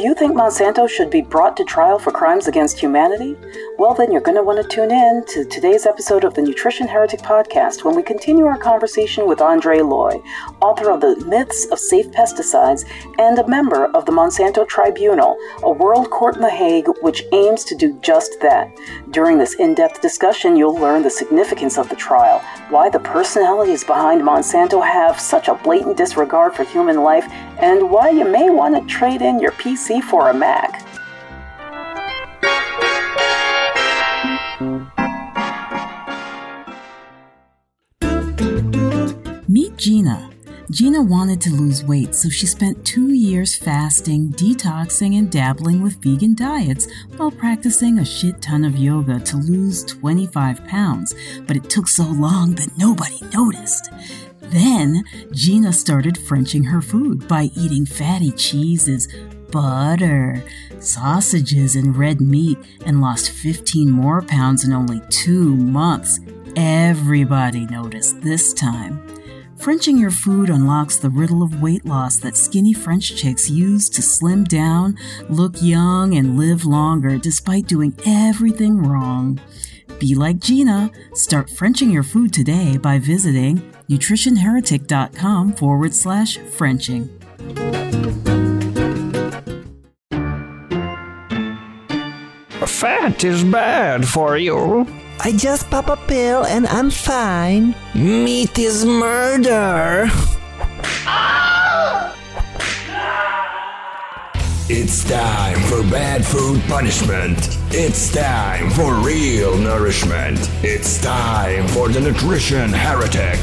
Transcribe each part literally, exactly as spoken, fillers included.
Do you think Monsanto should be brought to trial for crimes against humanity? Well, then you're going to want to tune in to today's episode of the Nutrition Heretic Podcast when we continue our conversation with André Leu, author of The Myths of Safe Pesticides and a member of the Monsanto Tribunal, a world court in The Hague which aims to do just that. During this in-depth discussion, you'll learn the significance of the trial, why the personalities behind Monsanto have such a blatant disregard for human life, and why you may want to trade in your P C for a Mac. Meet Gina. Gina wanted to lose weight, so she spent two years fasting, detoxing, and dabbling with vegan diets while practicing a shit ton of yoga to lose twenty-five pounds, but it took so long that nobody noticed. Then, Gina started Frenching her food by eating fatty cheeses, butter, sausages, and red meat, and lost fifteen more pounds in only two months. Everybody noticed this time. Frenching your food unlocks the riddle of weight loss that skinny French chicks use to slim down, look young, and live longer despite doing everything wrong. Be like Gina. Start Frenching your food today by visiting nutritionheretic.com forward slash Frenching. Fat is bad for you. I just pop a pill and I'm fine. Meat is murder. It's time for bad food punishment. It's time for real nourishment. It's time for the Nutrition Heretic.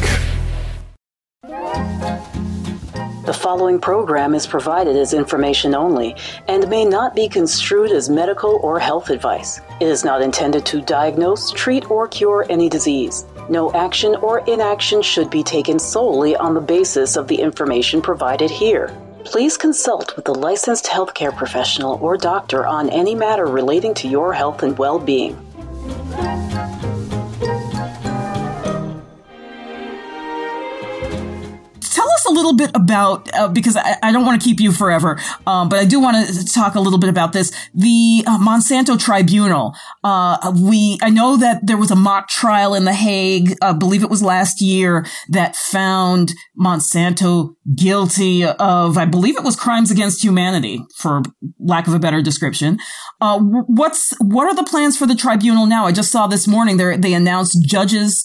The following program is provided as information only and may not be construed as medical or health advice. It is not intended to diagnose, treat, or cure any disease. No action or inaction should be taken solely on the basis of the information provided here. Please consult with a licensed healthcare professional or doctor on any matter relating to your health and well-being. Tell us a little bit about, uh, because I, I don't want to keep you forever, um, but I do want to talk a little bit about this. The uh, Monsanto Tribunal. Uh, we I know that there was a mock trial in The Hague, I uh, believe it was last year, that found Monsanto guilty of, I believe it was crimes against humanity, for lack of a better description. Uh, what's what are the plans for the tribunal now? I just saw this morning they they announced judges.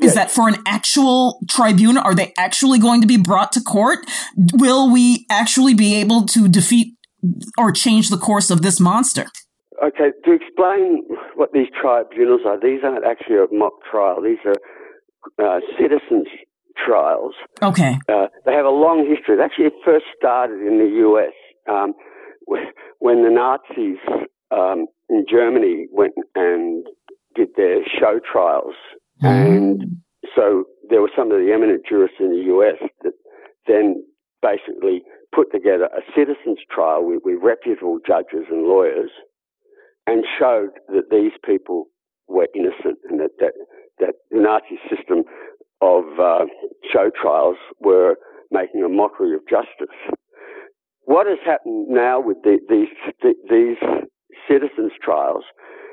Is that for an actual tribunal? Are they actually going to be brought to court? Will we actually be able to defeat or change the course of this monster? Okay, to explain what these tribunals are, these aren't actually a mock trial. These are uh, citizens' trials. Okay. Uh, they have a long history. They actually first started in the U S um, when the Nazis um, in Germany went and did their show trials. And so there were some of the eminent jurists in the U S that then basically put together a citizens' trial with, with reputable judges and lawyers and showed that these people were innocent and that, that, that the Nazi system of uh, show trials were making a mockery of justice. What has happened now with the, these, the, these citizens' trials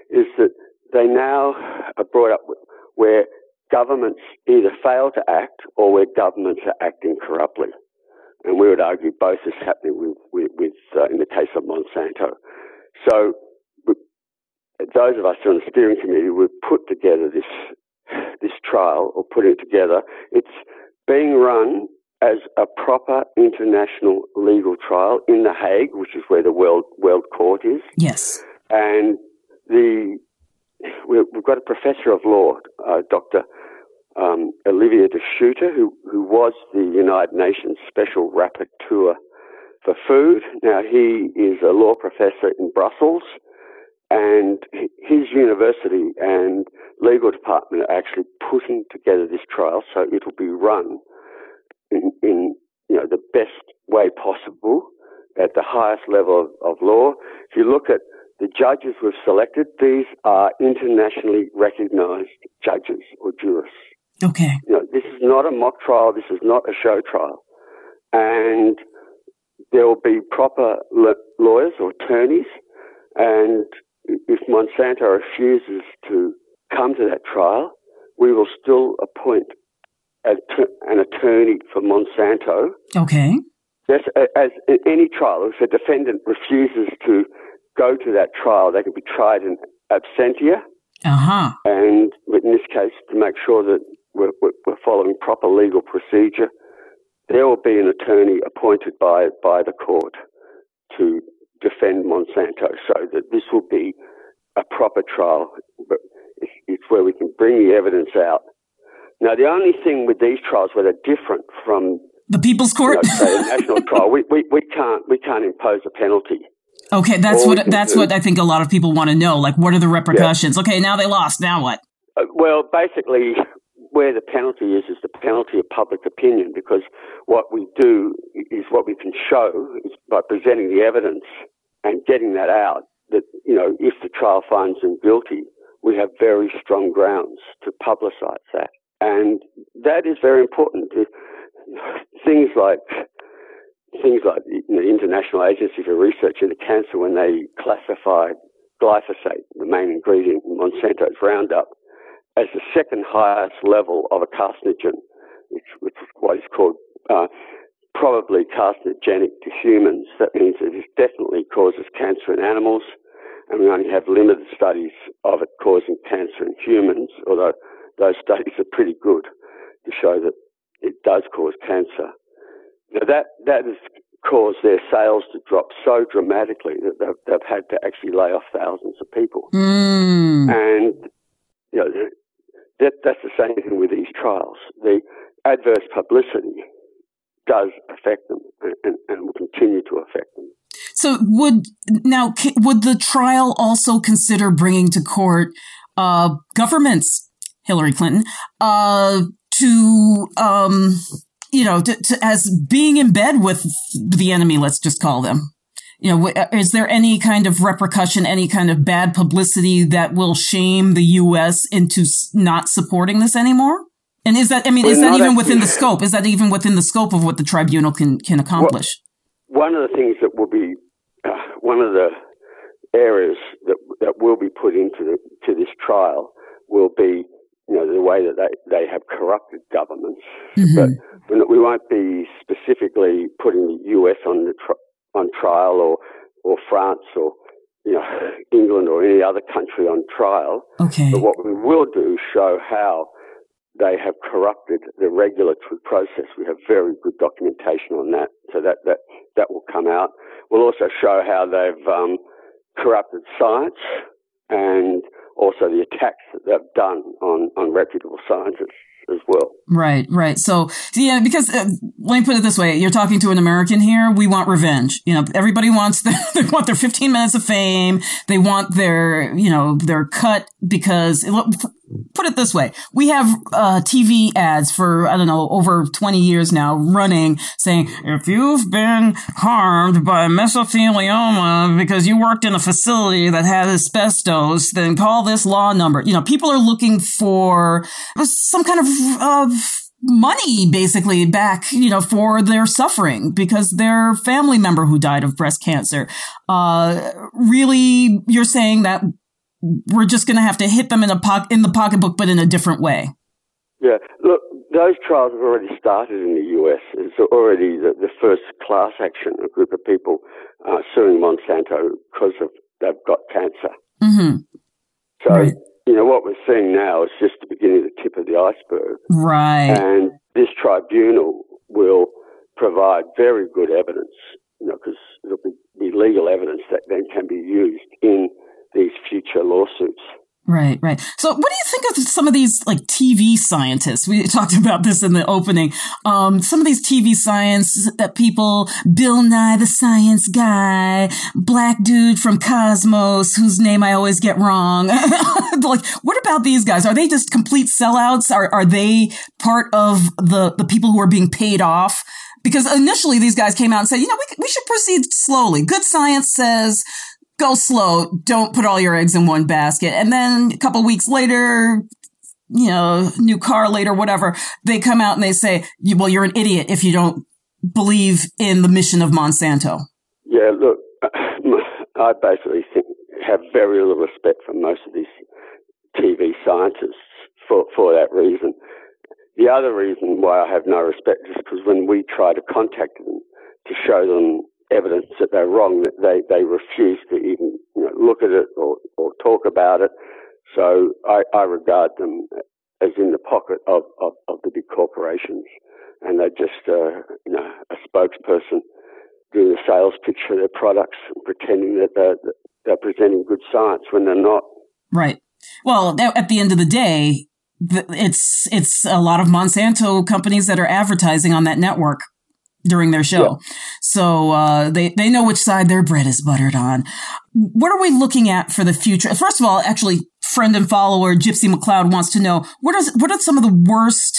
is that they now are brought up with where governments either fail to act or where governments are acting corruptly. And we would argue both is happening with, with, with uh, in the case of Monsanto. So those of us who are on the steering committee would put together this this trial or put it together. It's being run as a proper international legal trial in The Hague, which is where the world world court is. Yes. And the We've got a professor of law, uh, Doctor Um, Olivier de Schutter, who, who was the United Nations Special Rapporteur for Food. Now, he is a law professor in Brussels, and his university and legal department are actually putting together this trial, so it'll be run in, in you know, the best way possible at the highest level of, of law. If you look at the judges we've selected, these are internationally recognised judges or jurists. Okay. You know, this is not a mock trial. This is not a show trial. And there will be proper lawyers or attorneys, and if Monsanto refuses to come to that trial, we will still appoint an attorney for Monsanto. Okay. That's as in any trial, if a defendant refuses to go to that trial, they can be tried in absentia. Uh-huh. And in this case, to make sure that we're, we're following proper legal procedure, there will be an attorney appointed by, by the court to defend Monsanto, so that this will be a proper trial. But it's, it's where we can bring the evidence out. Now, the only thing with these trials where they're different from the People's Court, you know, say, a national trial, we, we, we can't we can't impose a penalty. Okay, that's what that's do. what I think a lot of people want to know. Like, what are the repercussions? Yeah. Okay, now they lost. Now what? Uh, well, basically, where the penalty is is the penalty of public opinion, because what we do is what we can show is by presenting the evidence and getting that out. That, you know, if the trial finds them guilty, we have very strong grounds to publicise that, and that is very important. Things like. Things like the International Agency for Research into Cancer, when they classified glyphosate, the main ingredient in Monsanto's Roundup, as the second highest level of a carcinogen, which, which is what is called uh, probably carcinogenic to humans. That means that it definitely causes cancer in animals, and we only have limited studies of it causing cancer in humans, although those studies are pretty good to show that it does cause cancer. Now that, that has caused their sales to drop so dramatically that they've, they've had to actually lay off thousands of people. Mm. And, you know, that, that's the same thing with these trials. The adverse publicity does affect them and, and, and will continue to affect them. So would, now, would the trial also consider bringing to court, uh, governments, Hillary Clinton, uh, to, um, you know, to, to, as being in bed with the enemy, let's just call them. You know, is there any kind of repercussion, any kind of bad publicity that will shame the U S into not supporting this anymore? And is that, I mean, We're is that even actually, within the scope? Is that even within the scope of what the tribunal can, can accomplish? Well, one of the things that will be, uh, one of the areas that that will be put into the, to this trial will be, you know, the way that they, they have corrupted governments. Mm-hmm. But we won't be specifically putting the U S on the tri- on trial or, or France or, you know, England or any other country on trial. Okay. But what we will do is show how they have corrupted the regulatory process. We have very good documentation on that. So that, that, that will come out. We'll also show how they've um, corrupted science and also the attacks that they've done on, on reputable scientists as well. Right, right. So, yeah, because, uh, let me put it this way. You're talking to an American here. We want revenge. You know, everybody wants their, they want their fifteen minutes of fame. They want their, you know, their cut because, put it this way. We have, uh, T V ads for, I don't know, over twenty years now running saying, if you've been harmed by mesothelioma because you worked in a facility that had asbestos, then call this law number. You know, people are looking for some kind of, of money basically back, you know, for their suffering because their family member who died of breast cancer. Uh, really, you're saying that we're just going to have to hit them in a po- in the pocketbook, but in a different way. Yeah. Look, those trials have already started in the U S. It's already the, the first class action, a group of people uh, suing Monsanto because of, they've got cancer. Mm-hmm. So, right. You know, what we're seeing now is just the beginning of the tip of the iceberg. Right. And this tribunal will provide very good evidence, you know, because it'll be legal evidence that then can be used in these future lawsuits. Right, right. So what do you think of some of these, like, T V scientists? We talked about this in the opening. Um, some of these T V science people, Bill Nye, the science guy, black dude from Cosmos, whose name I always get wrong. Like, what about these guys? Are they just complete sellouts? Are, are they part of the, the people who are being paid off? Because initially these guys came out and said, you know, we, we should proceed slowly. Good science says, go slow. Don't put all your eggs in one basket. And then a couple weeks later, you know, new car later, whatever, they come out and they say, well, you're an idiot if you don't believe in the mission of Monsanto? Yeah, look, I basically think, have very little respect for most of these T V scientists for, for that reason. The other reason why I have no respect is because when we try to contact them to show them evidence that they're wrong, that they, they refuse to even you know, look at it or, or talk about it. So I, I regard them as in the pocket of, of, of the big corporations, and they're just uh, you know, a spokesperson doing a sales picture of their products and pretending that they're, that they're presenting good science when they're not. Right. Well, at the end of the day, it's it's a lot of Monsanto companies that are advertising on that network during their show. Yeah. So uh, they, they know which side their bread is buttered on. What are we looking at for the future? First of all, actually, friend and follower Gypsy McLeod wants to know, what are, what are some of the worst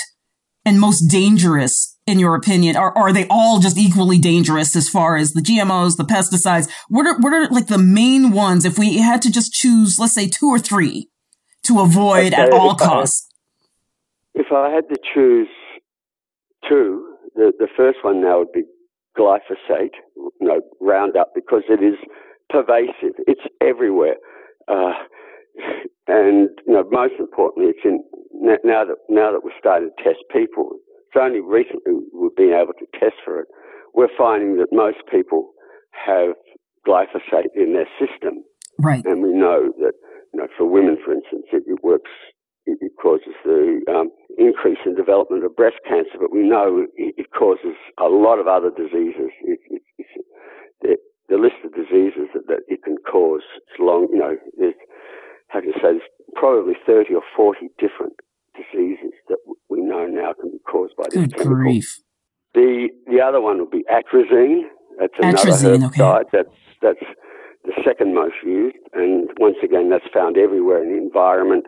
and most dangerous, in your opinion? Are are they all just equally dangerous as far as the G M Os, the pesticides? What are, what are like the main ones, if we had to just choose, let's say, two or three to avoid okay, at all costs? I, if I had to choose two, The, the first one now would be glyphosate, you know, Roundup, because it is pervasive. It's everywhere. Uh, and, you know, most importantly, it's in, now that, now that we're starting to test people, it's only recently we've been able to test for it. We're finding that most people have glyphosate in their system. Right. And we know that, you know, for women, for instance, it, it works. It causes the um, increase in development of breast cancer, but we know it, it causes a lot of other diseases. It, it, it's, the, the list of diseases that, that it can cause, it's long, you know, there's, how do you say, there's probably thirty or forty different diseases that we know now can be caused by this chemical. Good grief. The, the other one would be atrazine. That's another herbicide. Okay. That's, that's the second most used, and once again, that's found everywhere in the environment.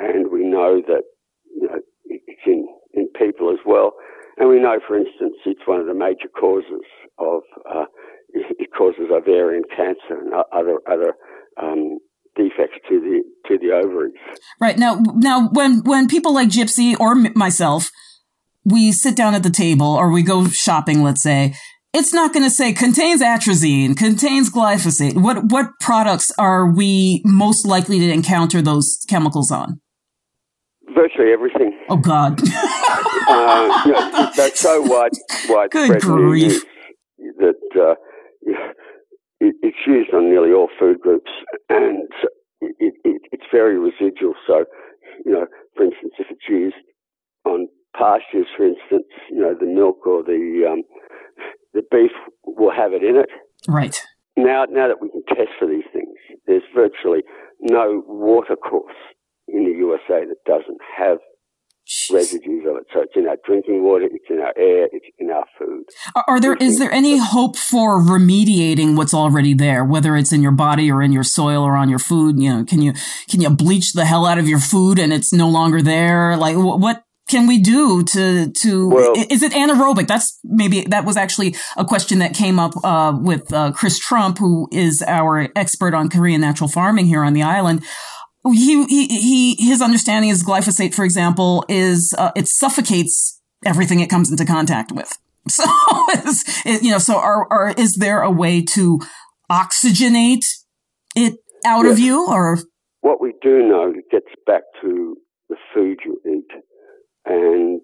And we know that, you know, it's in, in people as well. And we know, for instance, it's one of the major causes of, uh, it causes ovarian cancer and other, other, um, defects to the, to the ovaries. Right. Now, now when, when people like Gypsy or myself, we sit down at the table or we go shopping, let's say, it's not going to say contains atrazine, contains glyphosate. What, what products are we most likely to encounter those chemicals on? Virtually everything. Oh, God. uh, you know, that's so wide, widespread news that uh, it, it's used on nearly all food groups, and it, it, it's very residual. So, you know, for instance, if it's used on pastures, for instance, you know, the milk or the um, the beef will have it in it. Right. Now, now that we can test for these things, there's virtually no watercourse in the U S A that doesn't have Jeez. residues of it. So it's in our drinking water, it's in our air, it's in our food. Are, are there? Is there any hope for remediating what's already there, whether it's in your body or in your soil or on your food? You know, can you can you bleach the hell out of your food and it's no longer there? Like what can we do to to? Well, is it anaerobic? That's maybe that was actually a question that came up uh, with uh, Chris Trump, who is our expert on Korean natural farming here on the island. He, he, he, his understanding is glyphosate, for example, is, uh, it suffocates everything it comes into contact with. So, it's, it, you know, so are, are, is there a way to oxygenate it out yes. of you or? What we do know, it gets back to the food you eat. And,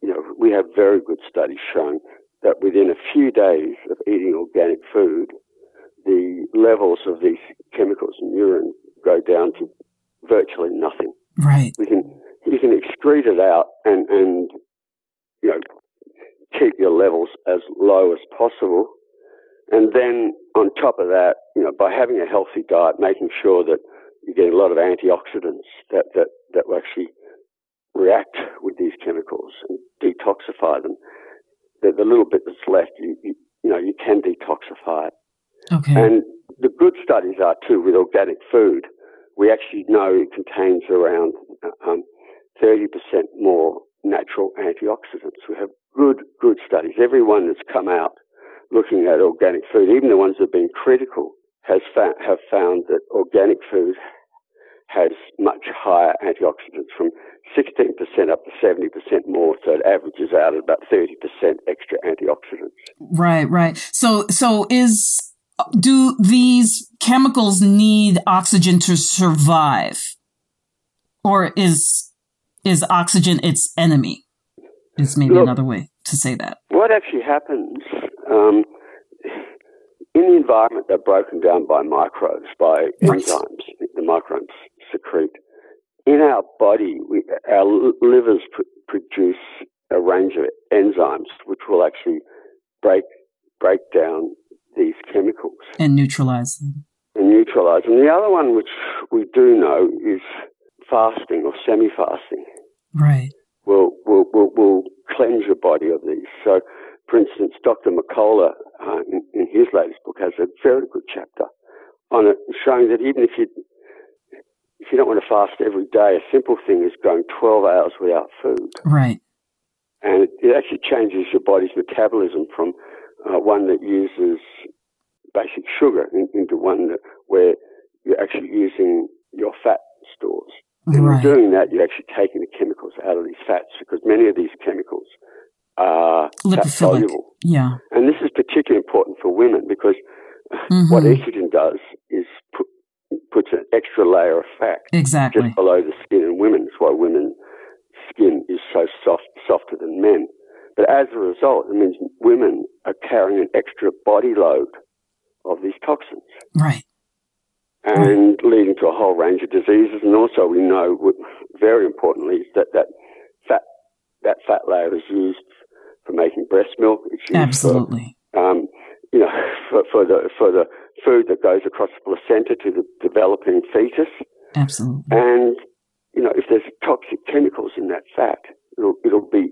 you know, we have very good studies showing that within a few days of eating organic food, the levels of these chemicals in urine go down to virtually nothing. Right. We can you can excrete it out and, and you know keep your levels as low as possible. And then on top of that, you know, by having a healthy diet, making sure that you get a lot of antioxidants that, that, that will actually react with these chemicals and detoxify them. The, the little bit that's left, you, you you know, you can detoxify it. Okay. And the good studies are too with organic food. We actually know it contains around um, thirty percent more natural antioxidants. We have good, good studies. Everyone that's come out looking at organic food, even the ones that have been critical, has fa- have found that organic food has much higher antioxidants, from sixteen percent up to seventy percent more, so it averages out at about thirty percent extra antioxidants. Right, right. So, so is do these chemicals need oxygen to survive, or is is oxygen its enemy? Is maybe Look, another way to say that. What actually happens um, in the environment? They're broken down by microbes, by right. enzymes. The microbes secrete. In our body, we, our livers pr- produce a range of enzymes which will actually break break down these chemicals. And neutralize them. And neutralize them. The other one which we do know is fasting or semi-fasting. Right. We'll, we'll, we'll, we'll cleanse your body of these. So, for instance, Doctor McCullough, uh, in, in his latest book, has a very good chapter on it, showing that even if you if you don't want to fast every day, a simple thing is going twelve hours without food. Right. And it, it actually changes your body's metabolism from Uh, one that uses basic sugar in, into one that, where you're actually using your fat stores. And right. in doing that, you're actually taking the chemicals out of these fats, because many of these chemicals are fat soluble. Yeah. And this is particularly important for women, because mm-hmm. what estrogen does is put, puts an extra layer of fat exactly. just below the skin in women. That's why women's skin is so soft, softer than men. But as a result, it means women are carrying an extra body load of these toxins. Right. And right. leading to a whole range of diseases. And also we know, very importantly, is that that fat, that fat layer is used for making breast milk. It's used Absolutely. For, um, you know, for, for, the, for the food that goes across the placenta to the developing fetus. Absolutely. And, you know, if there's toxic chemicals in that fat, it'll, it'll be...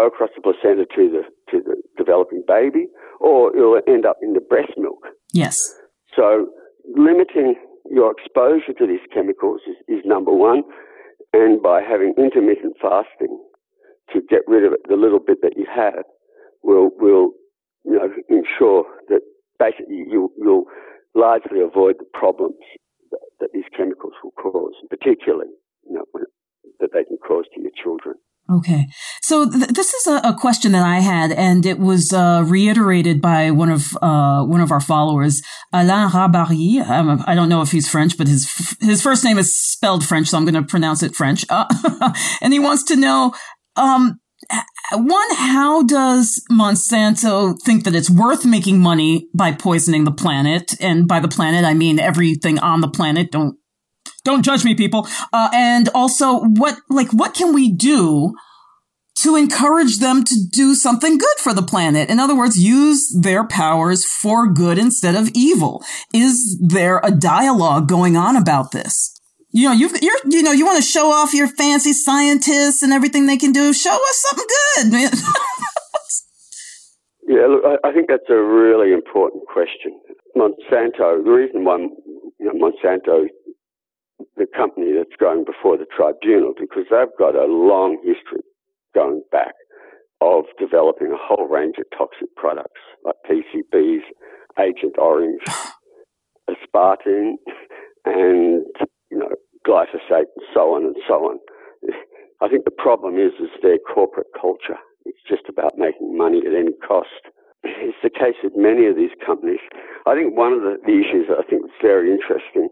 go across the placenta to the to the developing baby, or it'll end up in the breast milk. Yes. So limiting your exposure to these chemicals is, is number one, and by having intermittent fasting to get rid of it, the little bit that you have will will you know ensure that basically you, you'll largely avoid the problems that, that these chemicals will cause, particularly you know when, that they can cause to your children. Okay. So th- this is a, a question that I had, and it was uh, reiterated by one of uh, one of our followers, Alain Rabari. Um, I don't know if he's French, but his f- his first name is spelled French, so I'm going to pronounce it French. Uh, and he wants to know, um, one, how does Monsanto think that it's worth making money by poisoning the planet? And by the planet, I mean everything on the planet. Don't Don't judge me, people. Uh, and also, what like what can we do to encourage them to do something good for the planet? In other words, use their powers for good instead of evil. Is there a dialogue going on about this? You know, you've, you're you know you want to show off your fancy scientists and everything they can do. Show us something good, man. Yeah, look, I, I think that's a really important question. Monsanto. The reason why you know, Monsanto. The company that's going before the tribunal, because they've got a long history going back of developing a whole range of toxic products like P C Bs, Agent Orange, aspartame, and you know glyphosate, and so on and so on. I think the problem is is their corporate culture. It's just about making money at any cost. It's the case with many of these companies. I think one of the, the issues that I think is very interesting.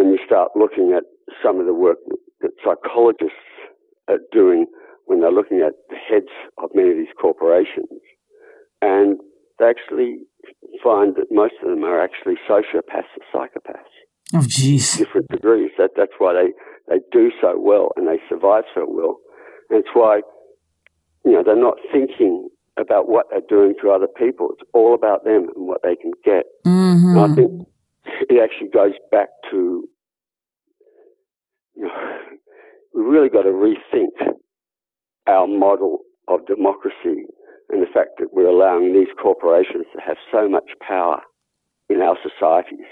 When you start looking at some of the work that psychologists are doing when they're looking at the heads of many of these corporations, and they actually find that most of them are actually sociopaths and psychopaths. Oh, jeez. Different degrees. That, that's why they, they do so well and they survive so well. And it's why, you know, they're not thinking about what they're doing to other people. It's all about them and what they can get. Mm-hmm. And I think it actually goes back to, you know, we really got to rethink our model of democracy and the fact that we're allowing these corporations to have so much power in our societies.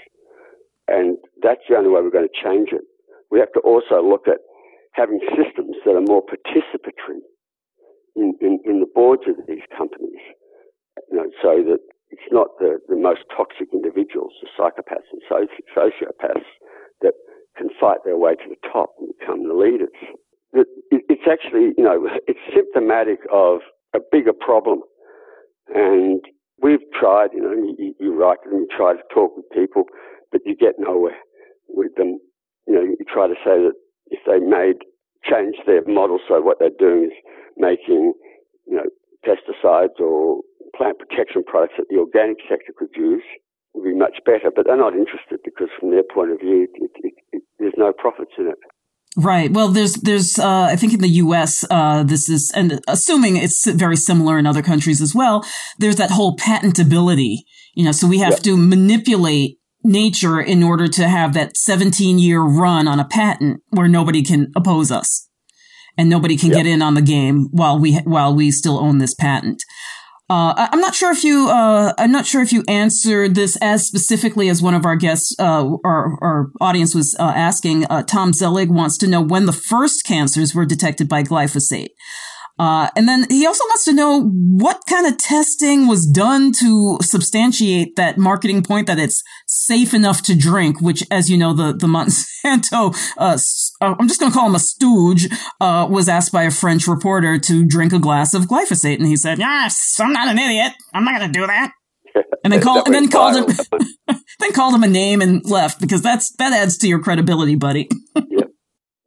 And that's the only way we're going to change it. We have to also look at having systems that are more participatory in, in, in the boards of these companies, you know, so that it's not the, the most toxic individuals, the psychopaths and soci- sociopaths, that can fight their way to the top and become the leaders. It's actually, you know, it's symptomatic of a bigger problem. And we've tried, you know, you, you write them, you try to talk with people, but you get nowhere with them. You know, you try to say that if they made, change their model, so what they're doing is making, you know, pesticides or plant protection products that the organic sector could use, would be much better. But they're not interested because from their point of view, it, it, it, there's no profits in it. Right. Well, there's, there's, uh, I think in the U S, uh, this is, and assuming it's very similar in other countries as well, there's that whole patentability, you know, so we have yeah. to manipulate nature in order to have that seventeen year run on a patent where nobody can oppose us and nobody can yeah. get in on the game while we, while we still own this patent. Uh, I'm not sure if you, uh, I'm not sure if you answered this as specifically as one of our guests, uh, our, our audience was uh, asking. Uh, Tom Zelig wants to know when the first cancers were detected by glyphosate. Uh, and then he also wants to know what kind of testing was done to substantiate that marketing point that it's safe enough to drink, which, as you know, the, the Monsanto, uh, I'm just going to call him a stooge, uh, was asked by a French reporter to drink a glass of glyphosate. And he said, yes, I'm not an idiot. I'm not going to do that. And then called, and then called him, then called him a name and left, because that's, that adds to your credibility, buddy. Yeah.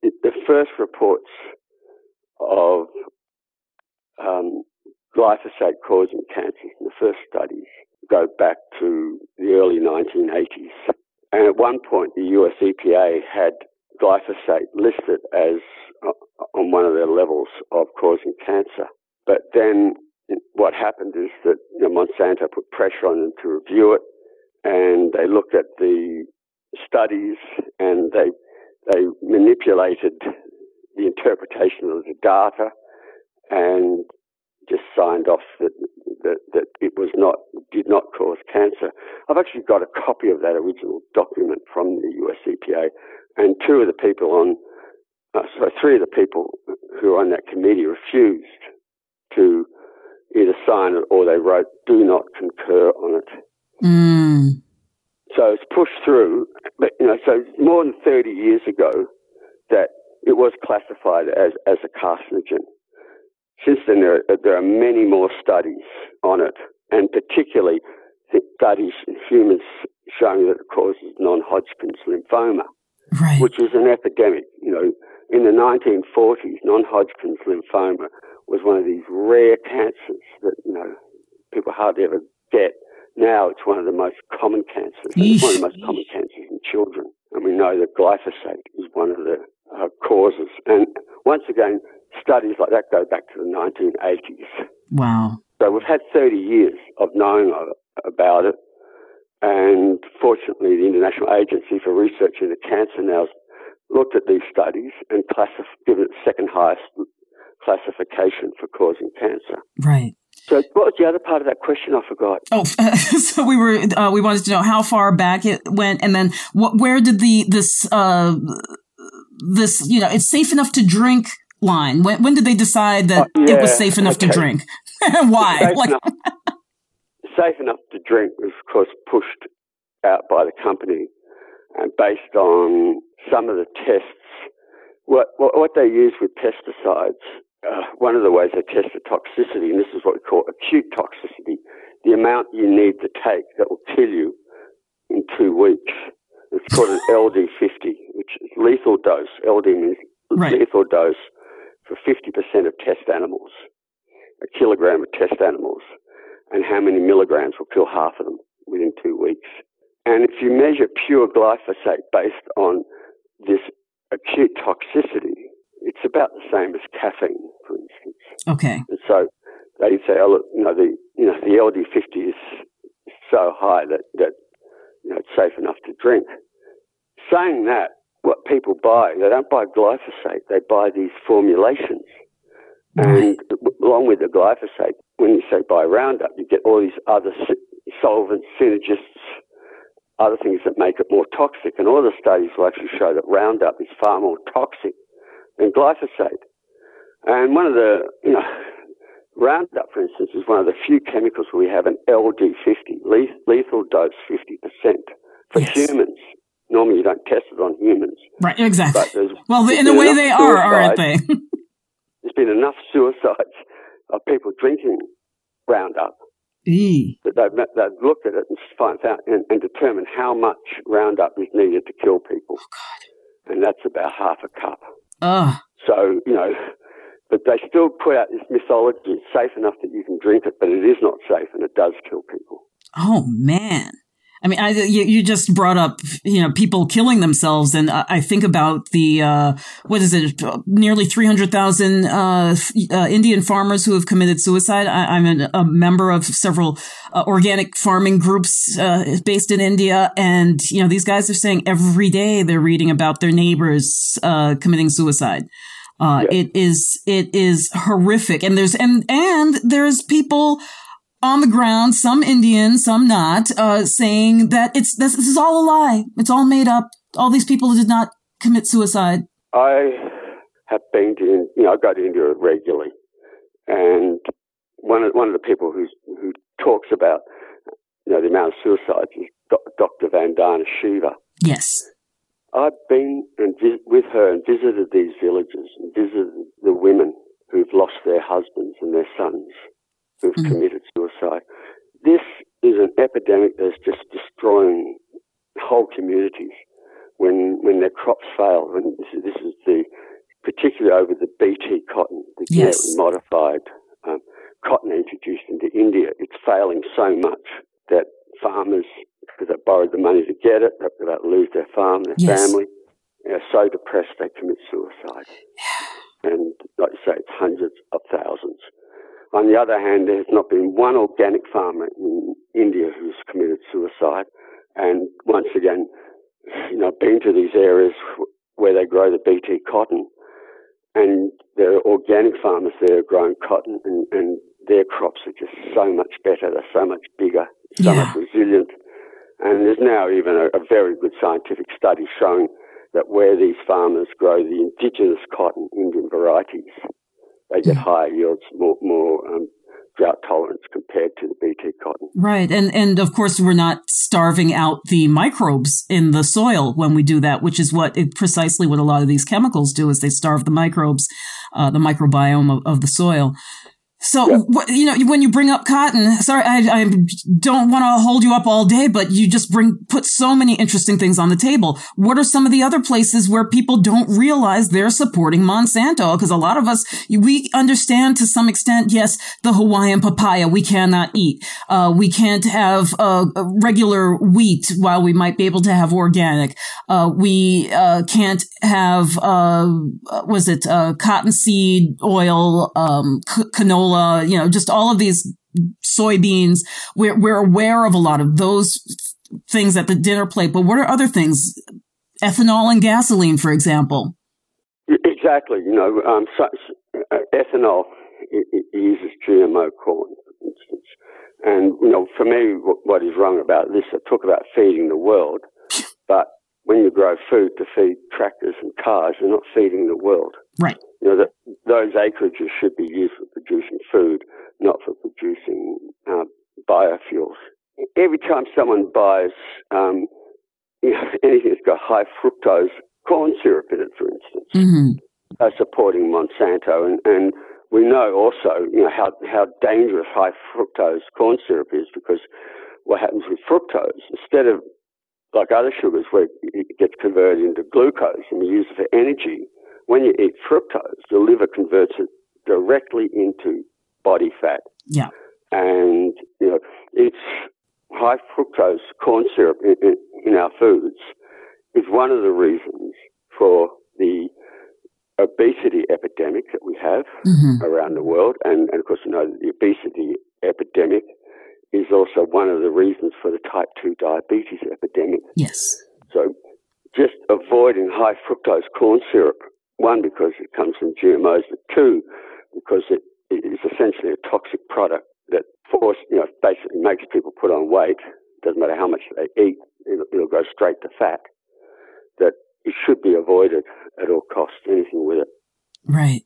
It, the first reports of, Um, glyphosate causing cancers in the first studies go back to the early nineteen eighties. And at one point, the U S E P A had glyphosate listed as uh, on one of their levels of causing cancer. But then what happened is that, you know, Monsanto put pressure on them to review it, and they looked at the studies and they they manipulated the interpretation of the data and just signed off that, that that it was not did not cause cancer. I've actually got a copy of that original document from the U S E P A, and two of the people on, uh, sorry, three of the people who were on that committee refused to either sign it or they wrote "do not concur" on it. Mm. So it's pushed through, but you know, so more than thirty years ago, that it was classified as as a carcinogen. Since then, there are, there are many more studies on it, and particularly studies in humans showing that it causes non-Hodgkin's lymphoma, right, which is an epidemic. You know, in the nineteen forties, non-Hodgkin's lymphoma was one of these rare cancers that, you know, people hardly ever get. Now it's one of the most common cancers. It's one of the most common cancers in children, and we know that glyphosate is one of the uh, causes. And once again, studies like that go back to the nineteen eighties. Wow. So we've had thirty years of knowing of it, about it, and fortunately the International Agency for Research into Cancer now has looked at these studies and classif- given it the second highest classification for causing cancer. Right. So what was the other part of that question? I forgot. Oh, uh, so we were uh, we wanted to know how far back it went, and then what, where did the this uh, this you know it's safe enough to drink line? When, when did they decide that oh, yeah, it was safe enough okay. to drink? Why? Safe, like- enough, safe enough to drink was, of course, pushed out by the company, and based on some of the tests, what what, what they use with pesticides. Uh, one of the ways they test the toxicity, and this is what we call acute toxicity, the amount you need to take that will kill you in two weeks. It's called an L D fifty, which is lethal dose. L D means right. lethal dose. For fifty percent of test animals, a kilogram of test animals, and how many milligrams will kill half of them within two weeks. And if you measure pure glyphosate based on this acute toxicity, it's about the same as caffeine, for instance. Okay. And so they say, oh, look, you know, the you know the L D fifty is so high that, that you know it's safe enough to drink. Saying that, what people buy, they don't buy glyphosate, they buy these formulations. Right. And along with the glyphosate, when you say buy Roundup, you get all these other solvents, synergists, other things that make it more toxic. And all the studies will actually show that Roundup is far more toxic than glyphosate. And one of the, you know, Roundup, for instance, is one of the few chemicals where we have an L D fifty, lethal dose fifty percent for yes. humans. normally you don't test it on humans. Right, exactly. Well, in a way they are, aren't they? There's been enough suicides of people drinking Roundup e. that they've, they've looked at it and found out and, and determined how much Roundup is needed to kill people. Oh, God. And that's about half a cup. Oh. So, you know, but they still put out this mythology. It's safe enough that you can drink it, but it is not safe and it does kill people. Oh, man. I mean, I, you, you just brought up, you know, people killing themselves. And I, I think about the, uh, what is it, nearly three hundred thousand uh, f- uh, Indian farmers who have committed suicide. I, I'm an, a member of several uh, organic farming groups uh, based in India. And, you know, these guys are saying every day they're reading about their neighbors uh, committing suicide. Uh, yeah. It is, it is horrific. And there's, and, and there's people on the ground, some Indian, some not, uh, saying that it's, this, this is all a lie. It's all made up. All these people did not commit suicide. I have been to, you know, I go to India regularly. And one of, one of the people who's, who talks about, you know, the amount of suicides is Doctor Vandana Shiva. Yes. I've been and vis- with her and visited these villages and visited the women who've lost their husbands and their sons who've mm. committed suicide. This is an epidemic that's just destroying whole communities when when their crops fail. And this is, this is the particularly over the B T cotton, the yes. genetically modified um, cotton introduced into India. It's failing so much that farmers, because they borrowed the money to get it, they lose their farm, their yes. family. They're so depressed they commit suicide. Yeah. And like you say, it's hundreds of thousands. On the other hand, there has not been one organic farmer in India who's committed suicide. And once again, you know, I've been to these areas where they grow the B T cotton, and there are organic farmers there growing cotton, and, and their crops are just so much better. They're so much bigger, so yeah. much resilient. And there's now even a, a very good scientific study showing that where these farmers grow the indigenous cotton, Indian varieties, they get yeah. higher yields, more, more um, drought tolerance compared to the B T cotton. Right. And, and of course, we're not starving out the microbes in the soil when we do that, which is what it, precisely what a lot of these chemicals do is they starve the microbes, uh, the microbiome of, of the soil. So, yep. you know, when you bring up cotton, sorry, I, I don't want to hold you up all day, but you just bring put so many interesting things on the table. What are some of the other places where people don't realize they're supporting Monsanto? Because a lot of us, we understand to some extent, yes, the Hawaiian papaya we cannot eat. Uh, we can't have uh, regular wheat while we might be able to have organic. Uh, we uh, can't have, uh, was it uh, cottonseed oil, um, c- canola? Uh, you know, just all of these soybeans. We're, we're aware of a lot of those things at the dinner plate. But what are other things? Ethanol and gasoline, for example. Exactly. You know, um, so, uh, ethanol it, it uses G M O corn, for instance. And, you know, for me, what, what is wrong about this, I talk about feeding the world. But when you grow food to feed tractors and cars, you're not feeding the world. Right. You know, that those acreages should be used for producing food, not for producing uh, biofuels. Every time someone buys um, you know, anything that's got high fructose corn syrup in it, for instance, mm-hmm. they're supporting Monsanto. And, and we know also, you know, how, how dangerous high fructose corn syrup is because what happens with fructose, instead of like other sugars where it gets converted into glucose and we use it for energy, when you eat fructose, the liver converts it directly into body fat. Yeah. And, you know, it's high fructose corn syrup in, in, in our foods is one of the reasons for the obesity epidemic that we have mm-hmm. around the world. And, and, of course, you know, the obesity epidemic is also one of the reasons for the type two diabetes epidemic. Yes. So just avoiding high fructose corn syrup, one, because it comes from G M Os, but two, because it, it is essentially a toxic product that force, you know, basically makes people put on weight. Doesn't matter how much they eat, it'll, it'll go straight to fat. That it should be avoided at all costs, anything with it. Right.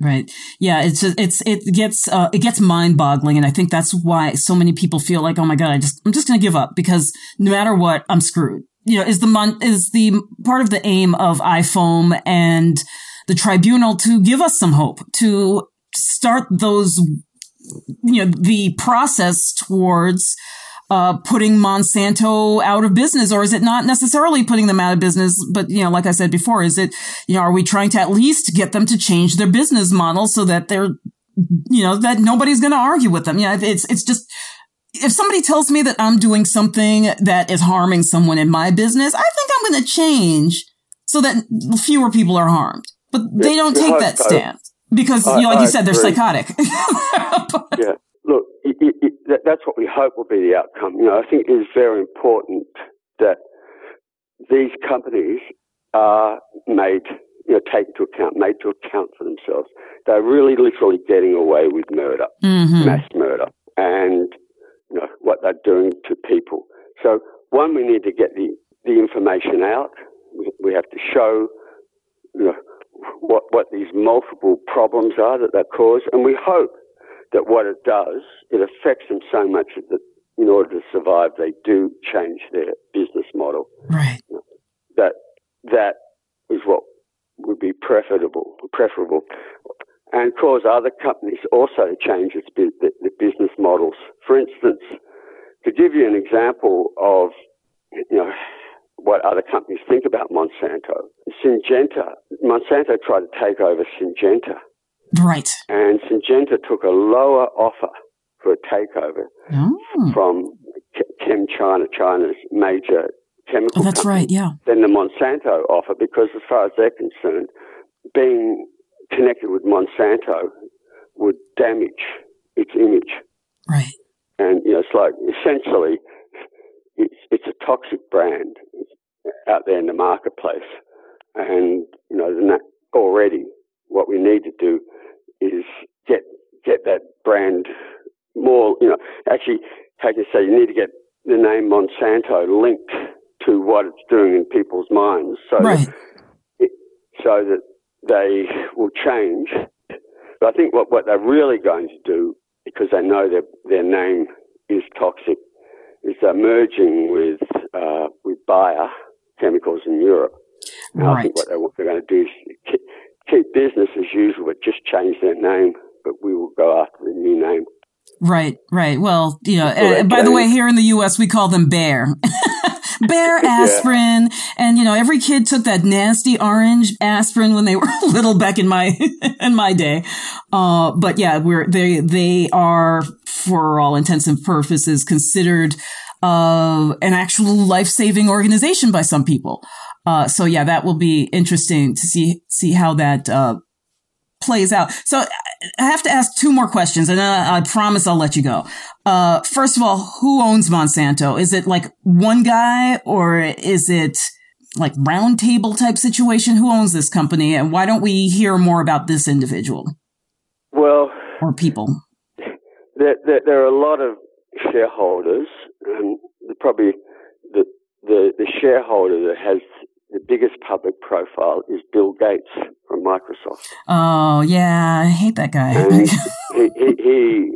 Right. Yeah. It's, just, it's, it gets, uh, it gets mind boggling. And I think that's why so many people feel like, oh my God, I just, I'm just going to give up because no matter what, I'm screwed. you know, is the mon- is the part of the aim of iFoam and the tribunal to give us some hope, to start those, you know, the process towards uh putting Monsanto out of business. Or is it not necessarily putting them out of business? But, you know, like I said before, is it, you know, are we trying to at least get them to change their business model so that they're, you know, that nobody's going to argue with them? Yeah, you know, it's, it's just, if somebody tells me that I'm doing something that is harming someone in my business, I think I'm going to change so that fewer people are harmed. But they yeah, don't take that stance because, I, you know, like I you said, agree. They're psychotic. Yeah. Look, it, it, it, that's what we hope will be the outcome. You know, I think it is very important that these companies are made, you know, taken to account, made to account for themselves. They're really literally getting away with murder, mm-hmm. mass murder, and, you know, what they're doing to people. So, one, we need to get the, the information out. We, we have to show, you know, what, what these multiple problems are that they cause, and we hope that what it does, it affects them so much that in order to survive, they do change their business model. Right. That that is what would be preferable, preferable, and cause other companies also to change its the, the business models. For instance, to give you an example of, you know, what other companies think about Monsanto, Syngenta, Monsanto tried to take over Syngenta. Right. And Syngenta took a lower offer for a takeover oh. from ChemChina, China's major chemical oh, that's company, right, yeah. than the Monsanto offer, because as far as they're concerned, being connected with Monsanto would damage its image. Right. And, you know, it's like, essentially, it's, it's a toxic brand out there in the marketplace. And, you know, that already what we need to do is get get that brand more, you know, actually, how can you say, you need to get the name Monsanto linked to what it's doing in people's minds, so right. that it, so that they will change. But I think what, what they're really going to do, because they know their their name is toxic, is they're merging with uh, with Bayer chemicals in Europe. And right. I think what they, what they're going to do is keep, keep business as usual, but just change their name. But we will go after the new name. Right, right. Well, you know, uh, by the way, here in the U S, we call them Bayer. Bayer aspirin. Yeah. And, you know, every kid took that nasty orange aspirin when they were little back in my, in my day. Uh, but yeah, we're, they, they are, for all intents and purposes, considered, uh, an actual life-saving organization by some people. Uh, so yeah, that will be interesting to see, see how that, uh, plays out. So I have to ask two more questions, and I, I promise I'll let you go. Uh, first of all, who owns Monsanto? Is it like one guy, or is it like round table type situation? Who owns this company, and why don't we hear more about this individual? Well, or people. There, there, there are a lot of shareholders, and probably the, the, the shareholder that has the biggest public profile is Bill Gates from Microsoft. Oh, yeah. I hate that guy. he, he, he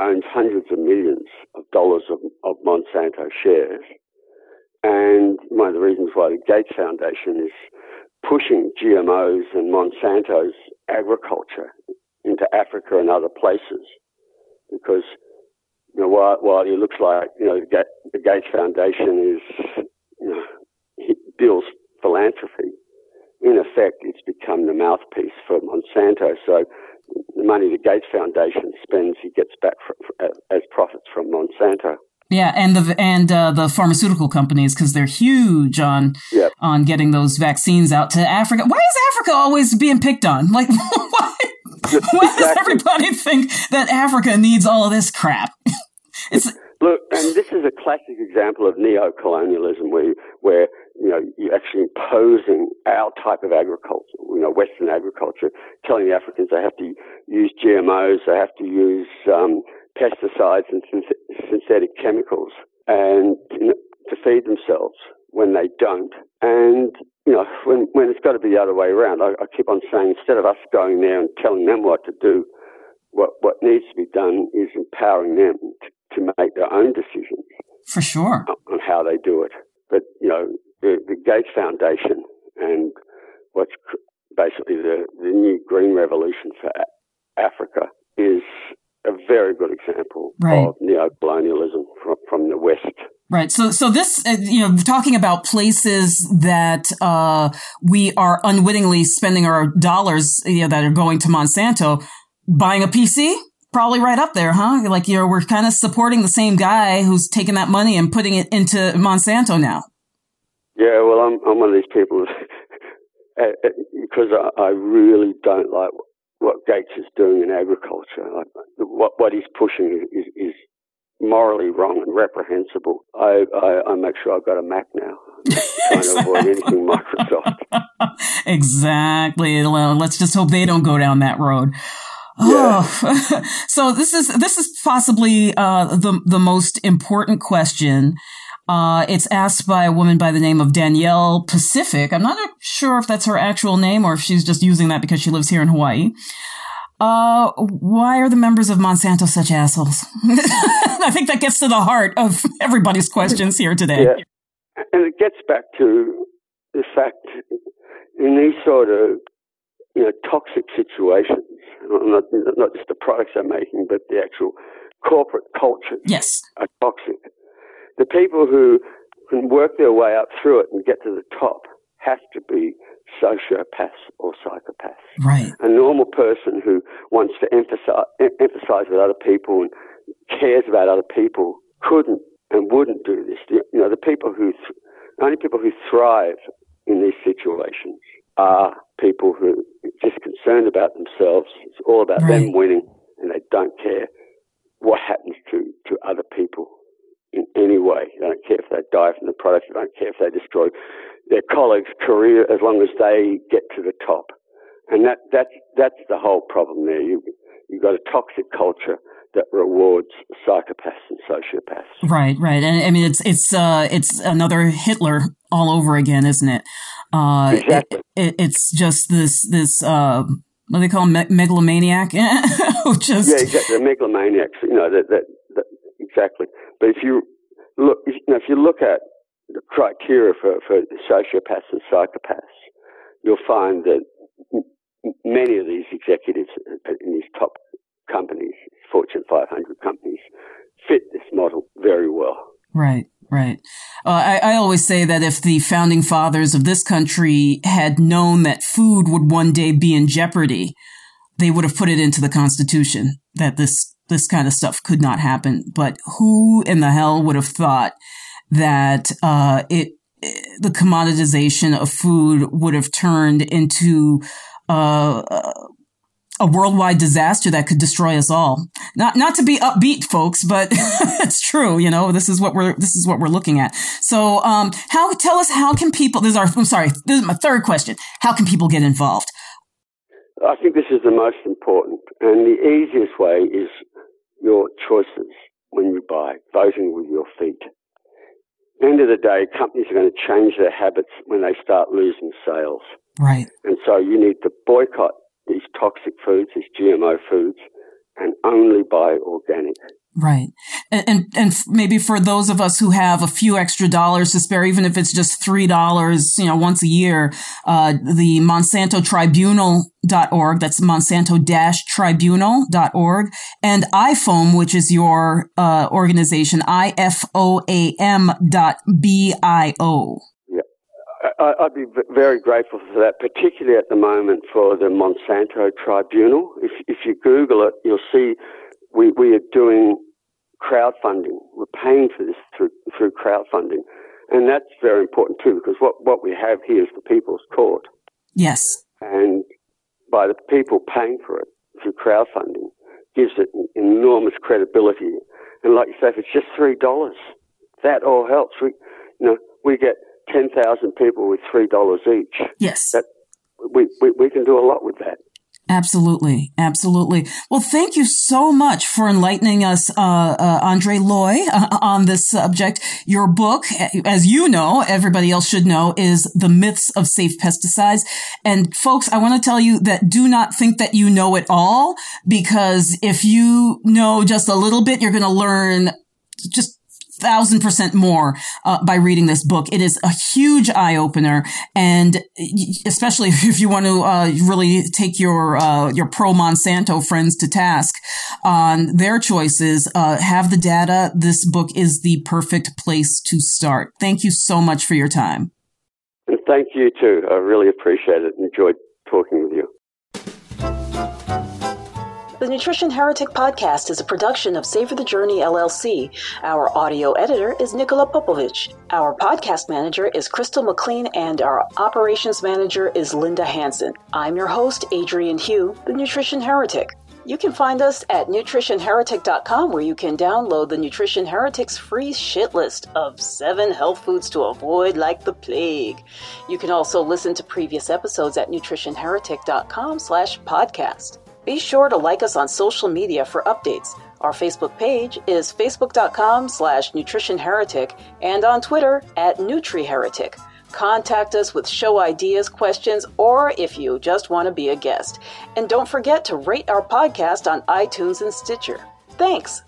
owns hundreds of millions of dollars of, of Monsanto shares. And one of the reasons why the Gates Foundation is pushing G M Os and Monsanto's agriculture into Africa and other places, because, you know, while, while it looks like, you know, the Gates Foundation is, you know, he builds philanthropy, in effect, it's become the mouthpiece for Monsanto. So the money the Gates Foundation spends, he gets back for, for, as profits from Monsanto. Yeah, and the and uh, the pharmaceutical companies, because they're huge on yep. on getting those vaccines out to Africa. Why is Africa always being picked on? Like, why, exactly. why does everybody think that Africa needs all of this crap? It's Look, and this is a classic example of neo-colonialism, where, where you know, you're actually imposing our type of agriculture, you know, Western agriculture, telling the Africans they have to use G M Os, they have to use um, pesticides and synth- synthetic chemicals, and you know, to feed themselves when they don't. And, you know, when, when it's got to be the other way around. I, I keep on saying, instead of us going there and telling them what to do, what, what needs to be done is empowering them to to make their own decisions. For sure. On how they do it. But, you know, Gates Foundation and what's basically the, the new green revolution for Africa is a very good example right. of neocolonialism from, from the West. Right. So, so this, you know, talking about places that, uh, we are unwittingly spending our dollars, you know, that are going to Monsanto, buying a P C, probably right up there, huh? Like, you know, we're kind of supporting the same guy who's taking that money and putting it into Monsanto now. Yeah. Well, I'm, I'm one of these people because I, I really don't like what Gates is doing in agriculture. I, what, what he's pushing is, is morally wrong and reprehensible. I, I, I make sure I've got a Mac now. I'm trying to avoid anything Microsoft. Exactly. Well, let's just hope they don't go down that road. Yeah. Oh, so this is this is possibly uh, the the most important question. Uh, it's asked by a woman by the name of Danielle Pacific. I'm not sure if that's her actual name or if she's just using that because she lives here in Hawaii. Uh, why are the members of Monsanto such assholes? I think that gets to the heart of everybody's questions here today. Yeah. And it gets back to the fact in these sort of, you know, toxic situations, not, not just the products they're making, but the actual corporate culture yes. are toxic. The people who can work their way up through it and get to the top have to be sociopaths or psychopaths. Right. A normal person who wants to emphasize, emphasize with other people and cares about other people couldn't and wouldn't do this. You know, the people who, th- only people who thrive in these situations are people who are just concerned about themselves. It's all about right. them winning, and they don't care what happens to, to other people in any way. They don't care if they die from the product. They don't care if they destroy their colleagues' career as long as they get to the top. And that, that's, that's the whole problem there. You, you've got a toxic culture that rewards psychopaths and sociopaths. Right, right. And I mean, it's, it's, uh, it's another Hitler all over again, isn't it? Uh, exactly. It, it, it's just this, this, uh, what do they call him? Me- megalomaniac? just... Yeah, exactly. The megalomaniacs, you know, that, that, that, exactly. But if you look, if, you know, if you look at the criteria for, for sociopaths and psychopaths, you'll find that many of these executives in these top companies, Fortune five hundred companies, fit this model very well. Right, right. Uh, I, I always say that if the founding fathers of this country had known that food would one day be in jeopardy, they would have put it into the Constitution that this, this kind of stuff could not happen. But who in the hell would have thought that uh, it, it the commoditization of food would have turned into uh, a worldwide disaster that could destroy us all? Not not to be upbeat, folks, but it's true. You know, this is what we're this is what we're looking at. So, um, how tell us how can people? This is our I'm sorry. This is my third question. How can people get involved? I think this is the most important and the easiest way is your choices when you buy, voting with your feet. At the end of the day, companies are going to change their habits when they start losing sales. Right. And so you need to boycott these toxic foods, these G M O foods, and only buy organic. Right. And, and and maybe for those of us who have a few extra dollars to spare, even if it's just three dollars, you know, once a year, uh, the Monsanto Tribunal dot org, that's Monsanto Tribunal dot org, and iFoam, which is your uh, organization, I F O A M dot B I O. Yeah. I, I'd be very grateful for that, particularly at the moment for the Monsanto Tribunal. If, if you Google it, you'll see We we are doing crowdfunding. We're paying for this through through crowdfunding, and that's very important too because what, what we have here is the People's Court. Yes. And by the people paying for it through crowdfunding gives it enormous credibility. And like you say, if it's just three dollars, that all helps. We you know we get ten thousand people with three dollars each. Yes. That we, we we can do a lot with that. Absolutely. Absolutely. Well, thank you so much for enlightening us, uh, uh André Leu, uh, on this subject. Your book, as you know, everybody else should know, is The Myths of Safe Pesticides. And folks, I want to tell you that do not think that you know it all, because if you know just a little bit, you're going to learn just thousand percent more uh, by reading this book. It is a huge eye opener, and especially if you want to uh, really take your uh, your pro Monsanto friends to task on their choices, uh, have the data. This book is the perfect place to start. Thank you so much for your time. Thank you too. I really appreciate it. Enjoyed talking with you. The Nutrition Heretic Podcast is a production of Savor the Journey, L L C. Our audio editor is Nikola Popovich. Our podcast manager is Crystal McLean, and our operations manager is Linda Hansen. I'm your host, Adrian Hugh, the Nutrition Heretic. You can find us at nutrition heretic dot com, where you can download the Nutrition Heretic's free shit list of seven health foods to avoid like the plague. You can also listen to previous episodes at nutrition heretic dot com slash podcast. Be sure to like us on social media for updates. Our Facebook page is facebook dot com slash nutrition heretic and on Twitter at NutriHeretic. Contact us with show ideas, questions, or if you just want to be a guest. And don't forget to rate our podcast on iTunes and Stitcher. Thanks.